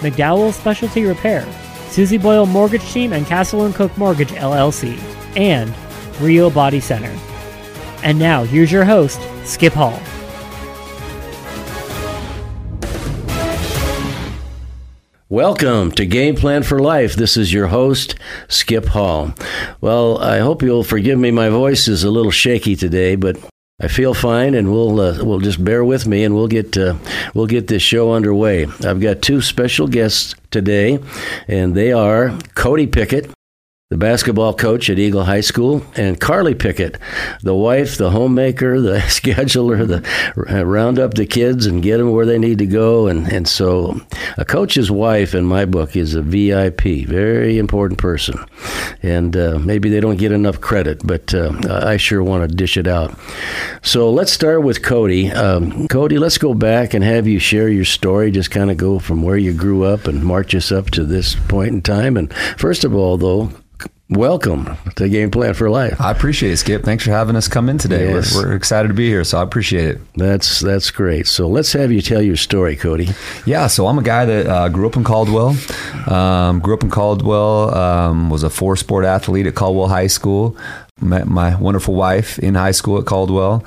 McDowell Specialty Repair, Susie Boyle Mortgage Team and Castle & Cook Mortgage LLC, and Rio Body Center. And now, here's your host, Skip Hall. Welcome to Game Plan for Life. This is your host, Skip Hall. Well, I hope you'll forgive me. My voice is a little shaky today, but I feel fine, and we'll just bear with me, and we'll get this show underway. I've got two special guests today, and they are Cody Pickett, the basketball coach at Eagle High School, and Carleigh Pickett, the wife, the homemaker, the scheduler, the round up the kids and get them where they need to go. And so a coach's wife, in my book, is a VIP, very important person. And maybe they don't get enough credit, but I sure want to dish it out. So let's start with Cody. Cody, let's go back and have you share your story. Just kind of go from where you grew up and march us up to this point in time. And first of all, though, welcome to Game Plan for Life. I appreciate it, Skip. Thanks for having us come in today. Yes. We're excited to be here, so I appreciate it. That's great. So let's have you tell your story, Cody. Yeah, so I'm a guy that grew up in Caldwell. Was a four-sport athlete at Caldwell High School. Met my wonderful wife in high school at Caldwell,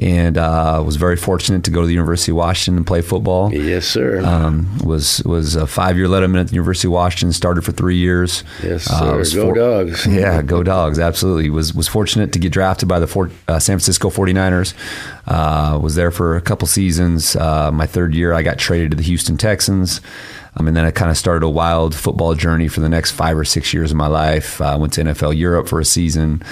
and was very fortunate to go to the University of Washington and play football. Yes, sir. Was a 5-year letterman at the University of Washington. Started for 3 years. Yes, sir. Go Dogs. Yeah, go Dogs. Absolutely. Was fortunate to get drafted by the San Francisco 49ers. Was there for a couple seasons. My third year, I got traded to the Houston Texans. And then I kind of started a wild football journey for the next 5 or 6 years of my life. I went to NFL Europe for a season,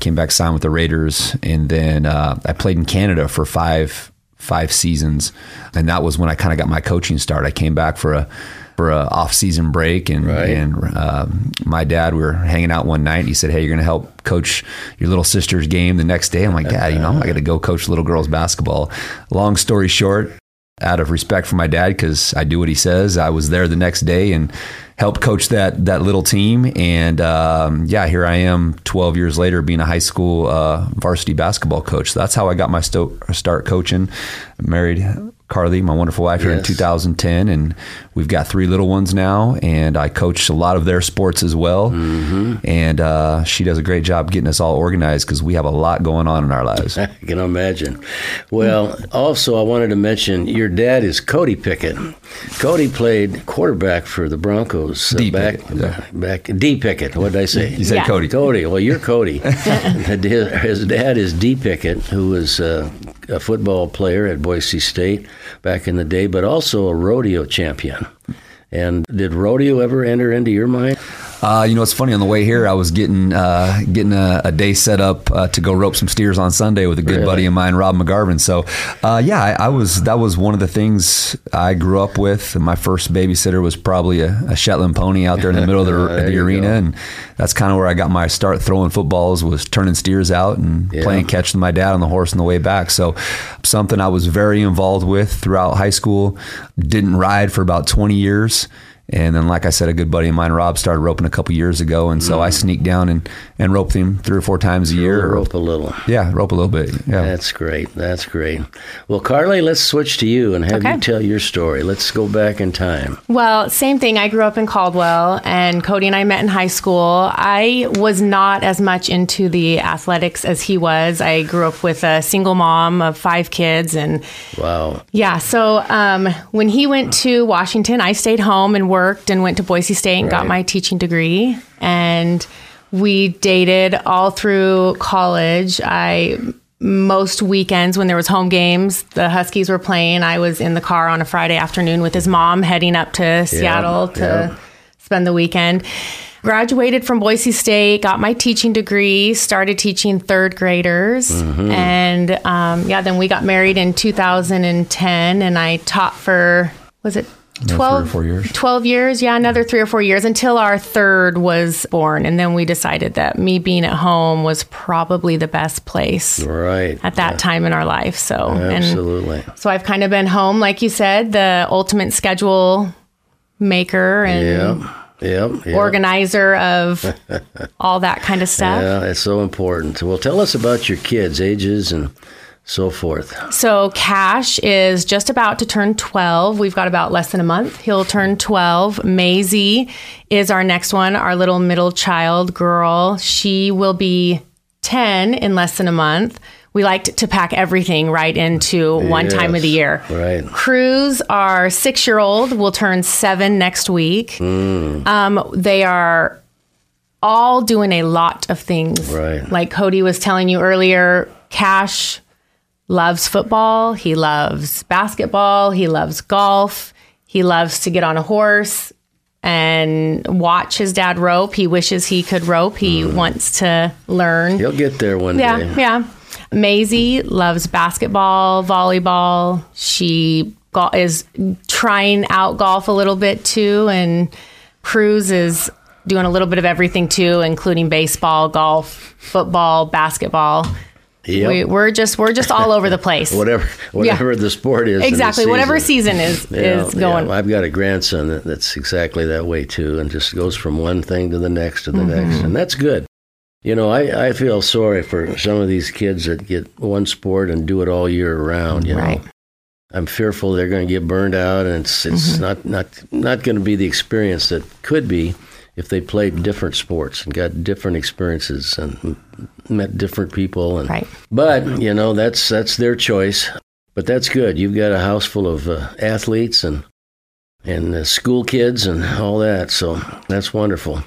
came back, signed with the Raiders, and then I played in Canada for five seasons, and that was when I kind of got my coaching start. I came back for a off-season break, and right. and my dad, we were hanging out one night, and he said, "Hey, you're going to help coach your little sister's game the next day." I'm like, "Dad, I got to go coach little girls basketball." Long story short, out of respect for my dad, because I do what he says, I was there the next day and helped coach that little team. And here I am 12 years later being a high school varsity basketball coach. So that's how I got my start coaching. I married Carleigh, my wonderful wife, here in 2010, and we've got 3 little ones now, and I coach a lot of their sports as well. Mm-hmm. And she does a great job getting us all organized, because we have a lot going on in our lives. I can imagine. Well, also I wanted to mention your dad is Cody Pickett. Cody played quarterback for the Broncos. D. Pickett. What did I say? You said Cody. Cody. Well, you're Cody. His dad is D. Pickett, who was a football player at Boise State back in the day, but also a rodeo champion. And did rodeo ever enter into your mind? It's funny. On the way here, I was getting a day set up to go rope some steers on Sunday with a good buddy of mine, Rob McGarvin. So, that was one of the things I grew up with. And my first babysitter was probably a Shetland pony out there in the middle of the arena, and that's kind of where I got my start throwing footballs, was turning steers out and playing catch with my dad on the horse on the way back. So, something I was very involved with throughout high school. Didn't ride for about 20 years. And then, like I said, a good buddy of mine, Rob, started roping a couple years ago. And so I sneaked down and roped him 3 or 4 times a year. Rope a little. Yeah, rope a little bit. Yeah. That's great. Well, Carleigh, let's switch to you and have you tell your story. Let's go back in time. Well, same thing. I grew up in Caldwell, and Cody and I met in high school. I was not as much into the athletics as he was. I grew up with a single mom of 5 kids. And wow. Yeah. So when he went to Washington, I stayed home and worked and went to Boise State and got my teaching degree, and we dated all through college. Most weekends when there was home games, the Huskies were playing, I was in the car on a Friday afternoon with his mom heading up to Seattle to spend the weekend. Graduated from Boise State, got my teaching degree, started teaching 3rd graders. Mm-hmm. And then we got married in 2010, and I taught for, was it 12 years. Yeah, another 3 or 4 years until our third was born. And then we decided that me being at home was probably the best place at that time in our life. So And so I've kind of been home, like you said, the ultimate schedule maker and organizer of all that kind of stuff. Yeah, it's so important. Well, tell us about your kids, ages and so forth. So Cash is just about to turn 12. We've got about less than a month. He'll turn 12. Maisie is our next one, our little middle child girl. She will be 10 in less than a month. We liked to pack everything right into one time of the year. Right. Cruz, our 6-year-old, will turn 7 next week. They are all doing a lot of things. Right. Like Cody was telling you earlier, Cash loves football, he loves basketball, he loves golf, he loves to get on a horse and watch his dad rope. He wishes he could rope. He wants to learn. He'll get there one day. Yeah. Maisie loves basketball, volleyball. She is trying out golf a little bit too, and Cruz is doing a little bit of everything too, including baseball, golf, football, basketball. Yep. We're just all over the place. whatever the sport is. Exactly. Whatever season is going. Yeah. I've got a grandson that's exactly that way too, and just goes from one thing to the next to the next, and that's good. You know, I feel sorry for some of these kids that get one sport and do it all year round. You know, I'm fearful they're going to get burned out, and it's not going to be the experience that could be if they played different sports and got different experiences and met different people. And But, you know, that's their choice. But that's good. You've got a house full of athletes and school kids and all that. So that's wonderful.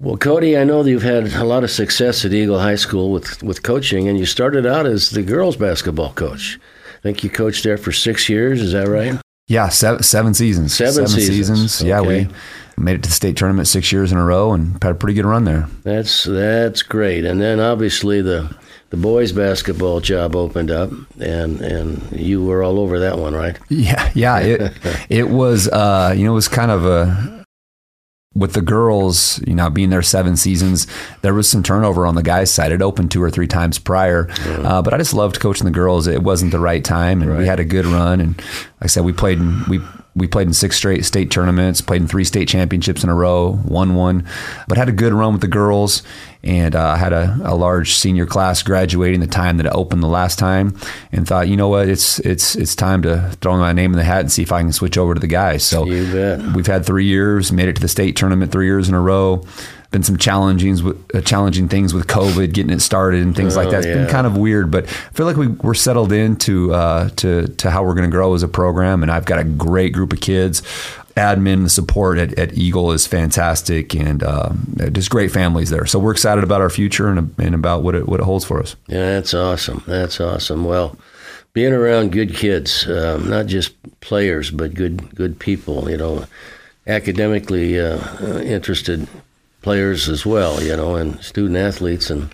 Well, Cody, I know that you've had a lot of success at Eagle High School with coaching, and you started out as the girls' basketball coach. I think you coached there for 6 years. Is that right? Yeah, seven seasons. Seven seasons. Okay. Yeah, we made it to the state tournament 6 years in a row and had a pretty good run there. That's great. And then obviously the boys basketball job opened up, and you were all over that one, right? Yeah. It was it was kind of a, with the girls, you know, being there 7 seasons, there was some turnover on the guys' side. It opened 2 or 3 times prior, but I just loved coaching the girls. It wasn't the right time, and we had a good run. And like I said, we played in 6 straight state tournaments, played in 3 state championships in a row, won one, but had a good run with the girls, and had a large senior class graduating the time that it opened the last time, and thought, you know what, it's time to throw my name in the hat and see if I can switch over to the guys. So we've had 3 years, made it to the state tournament 3 years in a row. Been some challenging things with COVID, getting it started and things like that. It's been kind of weird, but I feel like we're settled into to how we're going to grow as a program. And I've got a great group of kids. Admin, the support at Eagle is fantastic, and just great families there. So we're excited about our future and about what it holds for us. Yeah, that's awesome. That's awesome. Well, being around good kids, not just players, but good people. You know, academically interested players as well, you know, and student athletes, and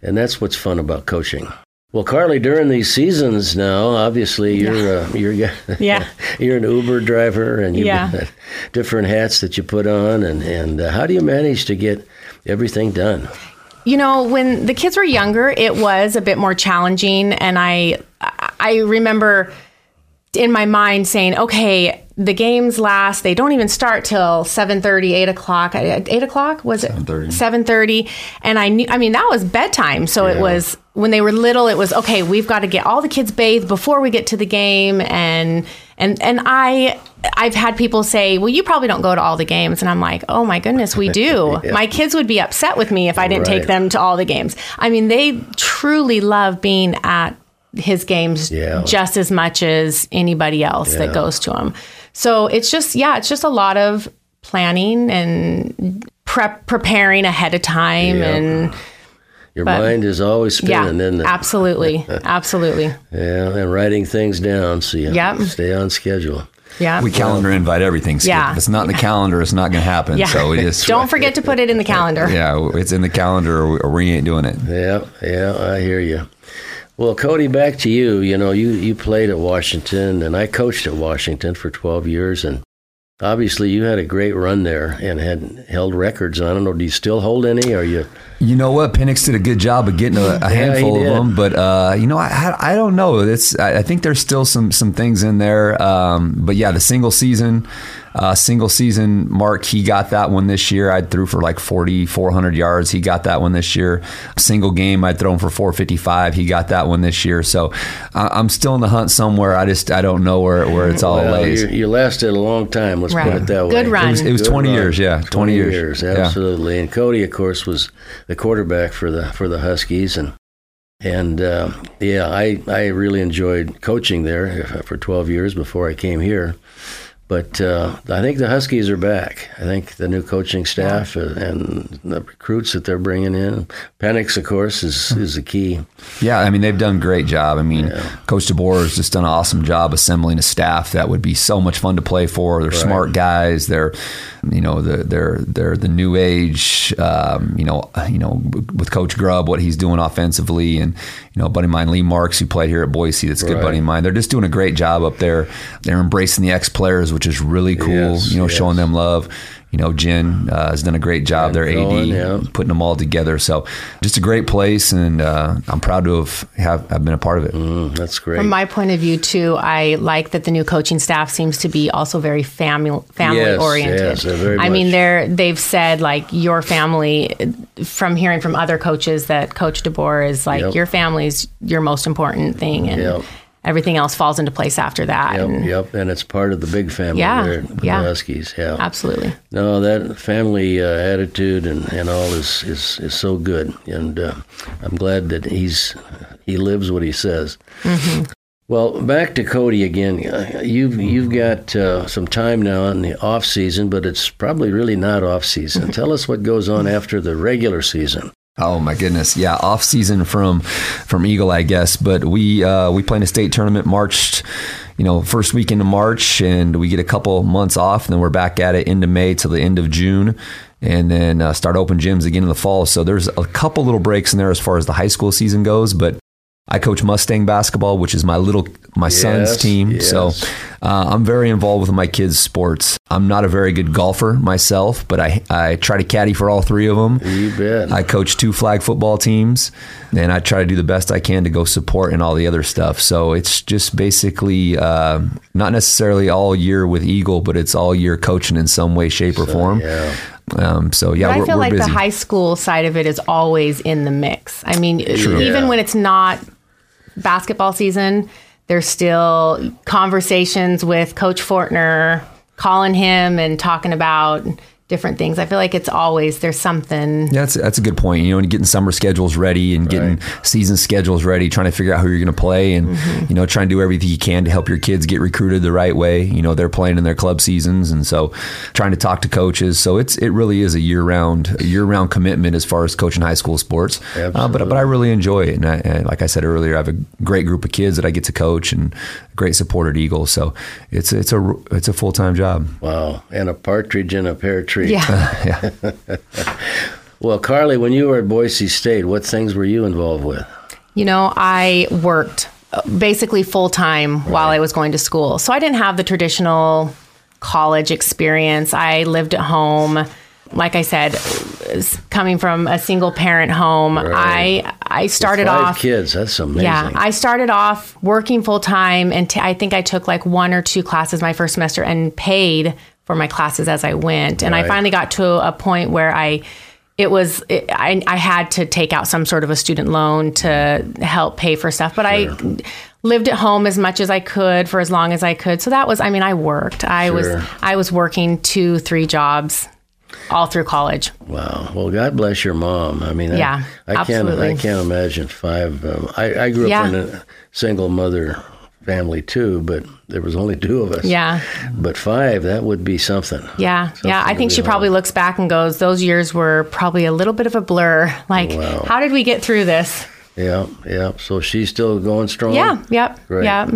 that's what's fun about coaching. Well, Carleigh, during these seasons now, obviously you're an Uber driver, and you've got different hats that you put on, and how do you manage to get everything done? You know, when the kids were younger, it was a bit more challenging, and I remember in my mind saying, okay, the games last, they don't even start till 7:30, 8 o'clock. 8 o'clock was it? 7:30. And I mean, that was bedtime. So it was, when they were little, it was, okay, we've got to get all the kids bathed before we get to the game. And I've had people say, well, you probably don't go to all the games. And I'm like, oh my goodness, we do. My kids would be upset with me if I didn't take them to all the games. I mean, they truly love being at his games just as much as anybody else that goes to them. So it's just a lot of planning and preparing ahead of time, and your mind is always spinning. Yeah, isn't it? Absolutely. Yeah, and writing things down so you stay on schedule. Yeah, we calendar invite everything. If it's not in the calendar, it's not going to happen. Yeah. So we just don't forget to put it in the calendar. Yeah, it's in the calendar, or we ain't doing it. Yeah, I hear you. Well, Cody, back to you. You know, you played at Washington, and I coached at Washington for 12 years, and Obviously, you had a great run there and had held records. I don't know. Do you still hold any? Or you? You know what? Penix did a good job of getting a handful of them, but you know, I don't know. It's I think there's still some things in there. But yeah, the single season mark, he got that one this year. I threw for like 400 yards. He got that one this year. Single game, I'd thrown for 455. He got that one this year. So I'm still in the hunt somewhere. I don't know where it's all lays. You lasted a long time. Let's put it that way. Good run. It was 20 years. Yeah, 20 years. Absolutely. Yeah. And Cody, of course, was the quarterback for the Huskies, and yeah, I really enjoyed coaching there for 12 years before I came here. But I think the Huskies are back. I think the new coaching staff and the recruits that they're bringing in, Penix, of course, is the key. Yeah, I mean, they've done a great job. I mean, Coach DeBoer has just done an awesome job assembling a staff that would be so much fun to play for. They're smart guys. They're, you know, they're the new age. You know, with Coach Grubb, what he's doing offensively, and you know, buddy of mine Lee Marks, who played here at Boise, that's a good buddy of mine. They're just doing a great job up there. They're embracing the ex-players, which is really cool, showing them love. You know, Jen has done a great job, their AD, putting them all together. So just a great place, and I'm proud to have been a part of it. That's great. From my point of view, too, I like that the new coaching staff seems to be also very family-oriented. Yes, very much. I mean, they've said, like, your family, from hearing from other coaches that Coach DeBoer is like, your family's your most important thing. And everything else falls into place after that. Yep, and it's part of the big family there with the Huskies. Yeah, absolutely. No, that family attitude and all is so good, and I'm glad that he lives what he says. Mm-hmm. Well, back to Cody again. You've got some time now in the off season, but it's probably really not off season. Tell us what goes on after the regular season. Oh my goodness! Yeah, off season from Eagle, I guess. But we play in a state tournament March, you know, first weekend of March, and we get a couple months off, and then we're back at it end of May till the end of June, and then start open gyms again in the fall. So there's a couple little breaks in there as far as the high school season goes, but I coach Mustang basketball, which is my son's team. Yes. So I'm very involved with my kids' sports. I'm not a very good golfer myself, but I try to caddy for all three of them. You bet. I coach two flag football teams, and I try to do the best I can to go support and all the other stuff. So it's just basically not necessarily all year with Eagle, but it's all year coaching in some way, shape, or form. Yeah. But I feel like busy. The high school side of it is always in the mix. I mean, even when it's not basketball season, there's still conversations with Coach Fortner, calling him and talking about different things. I feel like it's always there's something. Yeah, that's a good point. You know, and getting summer schedules ready and getting season schedules ready, trying to figure out who you're going to play, and you know, trying to do everything you can to help your kids get recruited the right way. You know, they're playing in their club seasons, and so trying to talk to coaches. So it really is a year round commitment as far as coaching high school sports. But I really enjoy it, and like I said earlier, I have a great group of kids that I get to coach and a great support at Eagle. So it's a full time job. Wow, and a partridge in a pear tree. Yeah. Well, Carleigh, when you were at Boise State, what things were you involved with? You know, I worked basically full-time while I was going to school. So I didn't have the traditional college experience. I lived at home. Like I said, coming from a single-parent home, I started with five kids. That's amazing. Yeah, I started off working full-time, and I think I took like one or two classes my first semester and paid for my classes as I went. And I finally got to a point where I had to take out some sort of a student loan to help pay for stuff. But I lived at home as much as I could for as long as I could. So that was, I mean, I worked. I was working 2-3 jobs all through college. Wow. Well, God bless your mom. I mean, I can't imagine five. I grew up in a single mother family too, but there was only two of us. Yeah. But five, that would be something. Yeah. I think she probably looks back and goes, those years were probably a little bit of a blur. Like, how did we get through this? Yeah. Yeah. So she's still going strong? Yeah. Yep. Great. Yeah.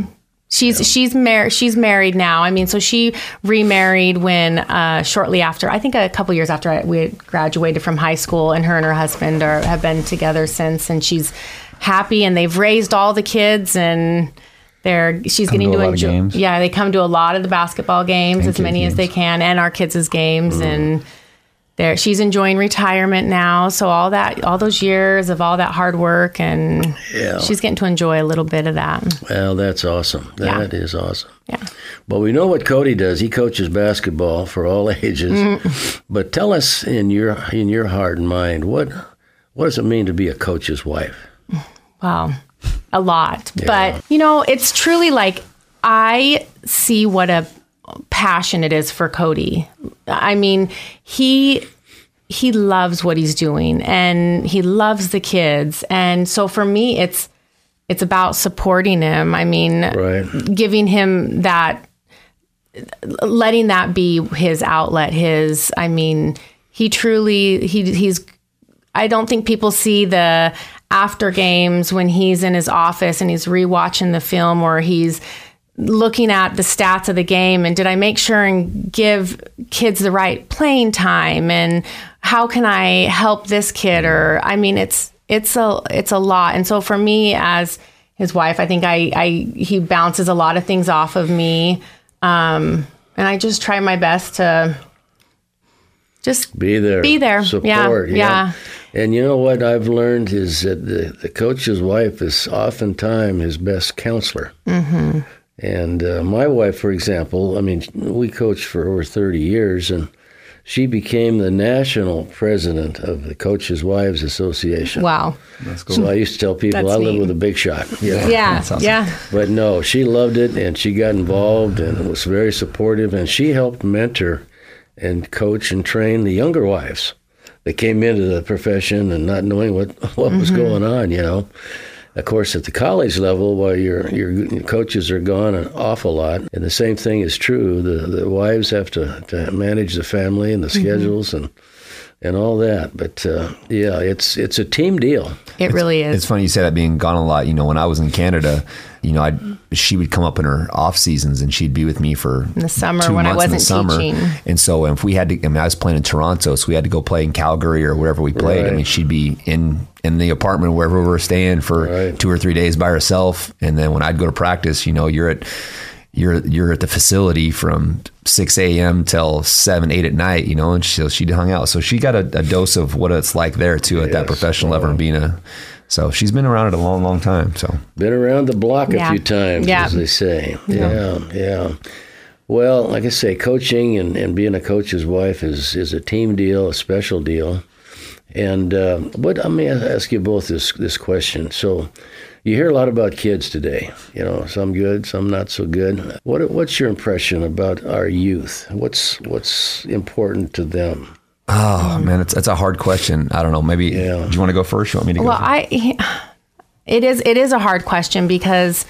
She's married now. I mean, so she remarried when shortly after, I think a couple years after we had graduated from high school, and her husband have been together since, and she's happy, and they've raised all the kids, and She's getting to enjoy. Yeah, they come to a lot of the basketball games, as many as they can, and our kids' games. And she's enjoying retirement now. So all that, all those years of all that hard work, and she's getting to enjoy a little bit of that. Well, that's awesome. That is awesome. Yeah. Well, we know what Cody does. He coaches basketball for all ages. But tell us, in your heart and mind, what does it mean to be a coach's wife? Wow. A lot. Yeah. But, it's truly like I see what a passion it is for Cody. I mean, he loves what he's doing, and he loves the kids. And so for me, it's about supporting him. I mean, giving him that, letting that be his outlet, he truly, he's, I don't think people see the after games when he's in his office and he's rewatching the film, or he's looking at the stats of the game and did I make sure and give kids the right playing time, and how can I help this kid? Or it's a lot. And so for me as his wife, I think he bounces a lot of things off of me, and I just try my best to just be there, support. Yeah. And you know what I've learned is that the coach's wife is oftentimes his best counselor. Mm-hmm. And my wife, for example, I mean, we coached for over 30 years, and she became the national president of the Coaches' Wives Association. Wow. That's cool. So I used to tell people I live with a big shot. Yeah. But no, she loved it, and she got involved, and was very supportive, and she helped mentor and coach and train the younger wives that came into the profession and not knowing what was going on, Of course, at the college level, while your coaches are gone an awful lot, and the same thing is true. The wives have to manage the family and the schedules and all that. But it's a team deal. It really is. It's funny you say that, being gone a lot. When I was in Canada, she would come up in her off seasons and she'd be with me for 2 months when I wasn't teaching. And so if we had to, I was playing in Toronto, so we had to go play in Calgary or wherever we played. Right. I mean, she'd be in the apartment wherever we were staying for 2 or 3 days by herself. And then when I'd go to practice, you're at the facility from 6 a.m. till 7, 8 at night, and she hung out. So she got a dose of what it's like there too, at that professional level, and being so she's been around it a long, long time. So been around the block a few times, as they say. Yeah. Well, like I say, coaching and being a coach's wife is a team deal, a special deal. And but I may ask you both this question. So you hear a lot about kids today, some good, some not so good. What's your impression about our youth? What's important to them? Oh, man, it's a hard question. I don't know. Maybe do you want to go first? You want me to go first? It is a hard question, because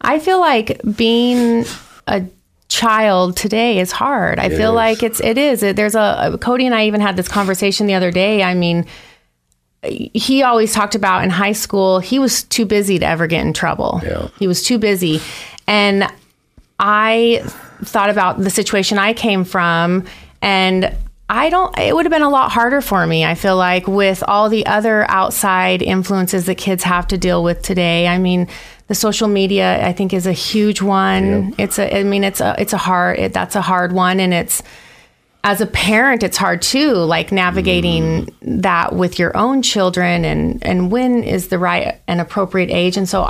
I feel like being a child today is hard. I feel like it is. There's Cody and I even had this conversation the other day. I mean, he always talked about in high school, he was too busy to ever get in trouble. Yeah. He was too busy. And I thought about the situation I came from, and it would have been a lot harder for me, I feel like, with all the other outside influences that kids have to deal with today. I mean, the social media, I think, is a huge one. Yep. That's a hard one. And it's, as a parent, it's hard too, like navigating that with your own children, and when is the right and appropriate age. And so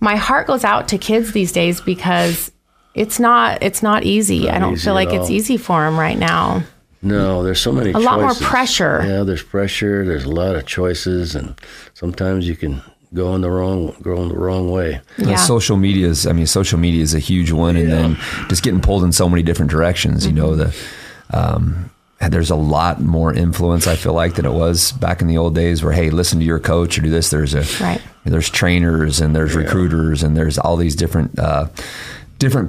my heart goes out to kids these days, because it's not easy. I don't feel like it's easy for them right now. No, there's so many choices. A lot more pressure. Yeah, there's pressure. There's a lot of choices, and sometimes you can go the wrong way. Yeah. And social media is a huge one, and then just getting pulled in so many different directions. There's a lot more influence, I feel like, than it was back in the old days, where, hey, listen to your coach or do this. There's trainers, and there's recruiters, and there's all these different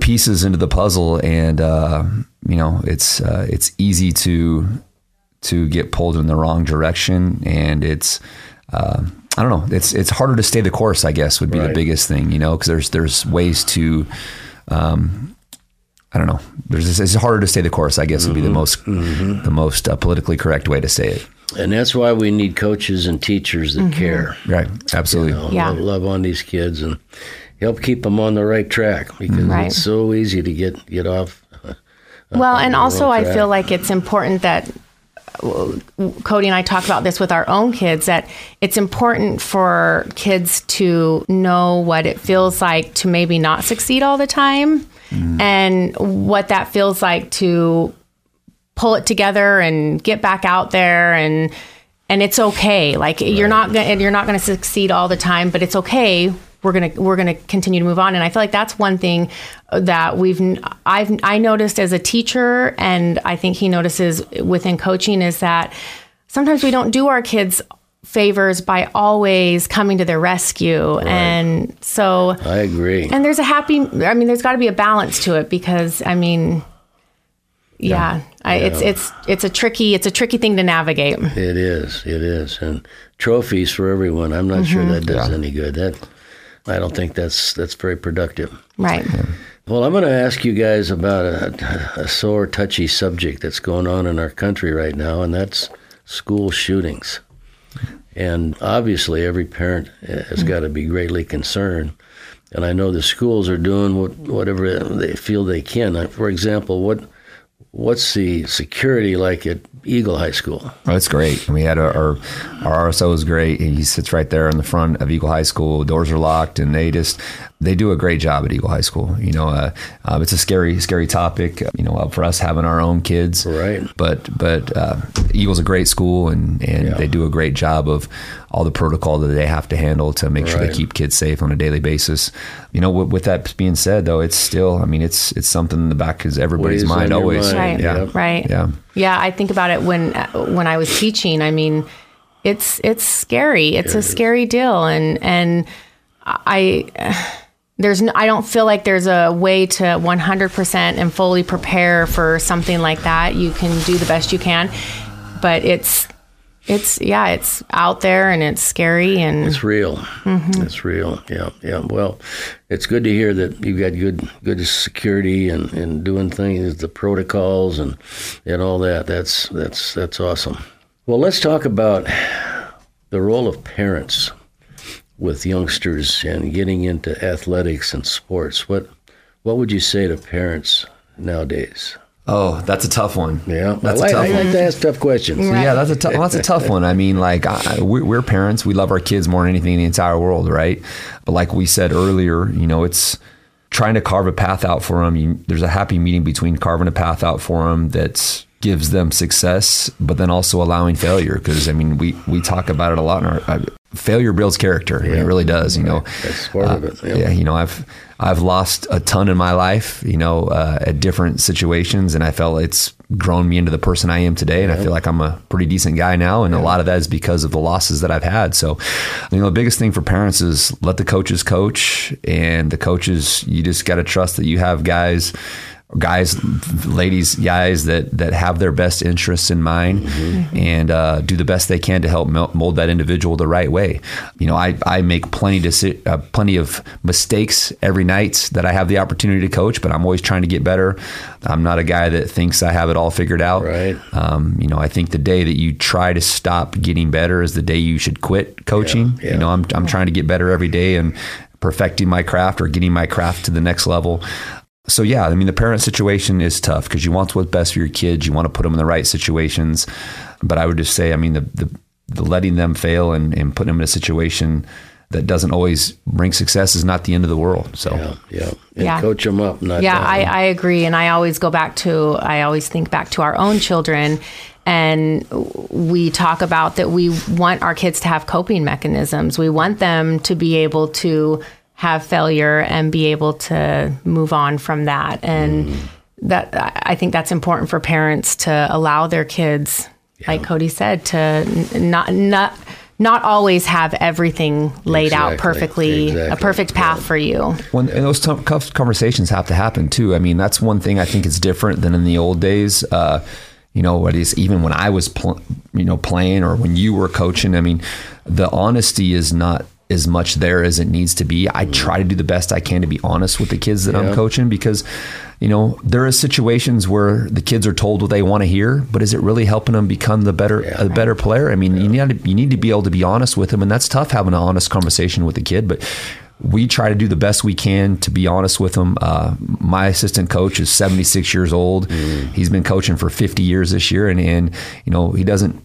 pieces into the puzzle, and it's easy to get pulled in the wrong direction, and it's I don't know, it's harder to stay the course, I guess, would be the biggest thing, because there's ways to I don't know, it's harder to stay the course, I guess, would be the most politically correct way to say it. And that's why we need coaches and teachers that care. Right, absolutely. Love on these kids, and help keep them on the right track, because right. it's so easy to get off. Well, and also I feel like it's important that Cody and I talk about this with our own kids, that it's important for kids to know what it feels like to maybe not succeed all the time, and what that feels like to pull it together and get back out there, and it's okay. Like right. you're not going to succeed all the time, but it's okay. We're gonna continue to move on, and I feel like that's one thing that I noticed as a teacher, and I think he notices within coaching, is that sometimes we don't do our kids favors by always coming to their rescue, right. and so I agree. And there's there's got to be a balance to it, because it's a tricky thing to navigate. It is, and trophies for everyone. I'm not sure that does any good. I don't think that's very productive. Right. Well, I'm going to ask you guys about a sore, touchy subject that's going on in our country right now, and that's school shootings. And obviously, every parent has got to be greatly concerned. And I know the schools are doing whatever they feel they can. For example, what's the security like at Eagle High School? Oh, it's great. We had our RSO is great. He sits right there in the front of Eagle High School. Doors are locked, and they do a great job at Eagle High School. You know, it's a scary, scary topic. You know, for us having our own kids, right? But Eagle's a great school, and they do a great job of all the protocol that they have to handle to make sure they keep kids safe on a daily basis. You know, with that being said, though, it's still, it's something in the back of everybody's mind always. Mind. Right. Yeah. Right. Yeah. Yeah. I think about it when I was teaching. It's scary. It's a scary deal, and I don't feel like there's a way to 100% and fully prepare for something like that. You can do the best you can, but it's out there, and it's scary, and it's real. Mm-hmm. It's real. Yeah. Yeah. Well, it's good to hear that you've got good security and doing things, the protocols and all that. That's awesome. Well, let's talk about the role of parents with youngsters and getting into athletics and sports. What would you say to parents nowadays? Oh, that's a tough one. Yeah, I like to ask tough questions. Right. Yeah, that's a tough one. I mean, we're parents. We love our kids more than anything in the entire world, right? But like we said earlier, you know, it's trying to carve a path out for them. There's a happy medium between carving a path out for them that's gives them success, but then also allowing failure, because we talk about it a lot in our failure builds character. Yeah. It really does, you know. That's part of it. Yeah. You know, I've lost a ton in my life, you know, at different situations, and I felt it's grown me into the person I am today, and I feel like I'm a pretty decent guy now, and a lot of that is because of the losses that I've had. So, you know, the biggest thing for parents is let the coaches coach, and the coaches, you just got to trust that you have guys, ladies, that have their best interests in mind, and do the best they can to help mold that individual the right way. You know, I make plenty of mistakes every night that I have the opportunity to coach, but I'm always trying to get better. I'm not a guy that thinks I have it all figured out. Right. You know, I think the day that you try to stop getting better is the day you should quit coaching. Yeah, yeah. You know, I'm trying to get better every day and perfecting my craft or getting my craft to the next level. So, yeah, I mean, the parent situation is tough because you want what's best for your kids. You want to put them in the right situations. But I would just say, the letting them fail and putting them in a situation that doesn't always bring success is not the end of the world. So, And coach them up. I agree. And I always think back to our own children. And we talk about that we want our kids to have coping mechanisms. We want them to be able to have failure and be able to move on from that. And that, I think that's important for parents to allow their kids, like Cody said, to not always have everything laid out perfectly, a perfect path for you. And those tough conversations have to happen too. I mean, that's one thing I think is different than in the old days. You know, what is even when I was playing or when you were coaching, the honesty is not as much there as it needs to be. I try to do the best I can to be honest with the kids that I'm coaching, because, you know, there are situations where the kids are told what they want to hear, but is it really helping them become a better player? You need to be able to be honest with them, and that's tough having an honest conversation with the kid, but we try to do the best we can, to be honest with them. My assistant coach is 76 years old. Mm. He's been coaching for 50 years this year. And you know,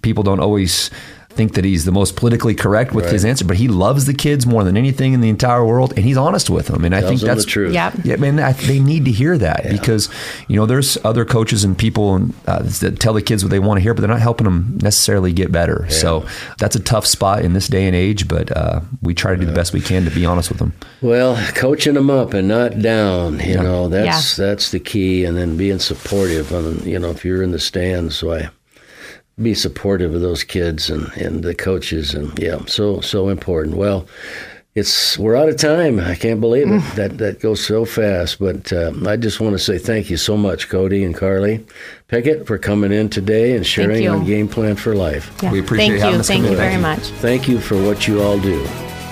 people don't always think that he's the most politically correct with his answer, but he loves the kids more than anything in the entire world, and he's honest with them. And I think that's the truth. Yep. Yeah, man, they need to hear that because, you know, there's other coaches and people that tell the kids what they want to hear, but they're not helping them necessarily get better. Yeah. So that's a tough spot in this day and age, but we try to do the best we can to be honest with them. Well, coaching them up and not down, you know, that's the key. And then being supportive. And, you know, if you're in the stands, be supportive of those kids and the coaches, and so important. Well, we're out of time. I can't believe it. That goes so fast. But I just want to say thank you so much, Cody and Carleigh Pickett, for coming in today and sharing on Game Plan for Life. Yeah. We appreciate having us. Thank you very much. Thank you for what you all do.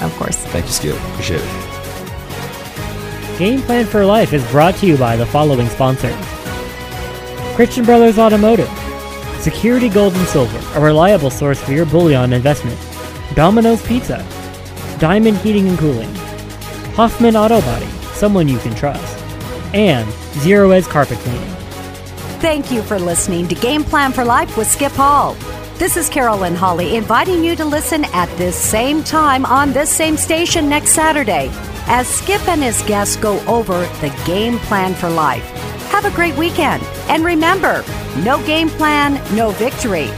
Of course. Thank you, Skip. Appreciate it. Game Plan for Life is brought to you by the following sponsors: Christian Brothers Automotive, Security Gold and Silver, a reliable source for your bullion investment, Domino's Pizza, Diamond Heating and Cooling, Hoffman Auto Body, someone you can trust, and Zero Edge Carpet Cleaning. Thank you for listening to Game Plan for Life with Skip Hall. This is Carolyn Holly inviting you to listen at this same time on this same station next Saturday as Skip and his guests go over the Game Plan for Life. Have a great weekend, and remember, no game plan, no victory.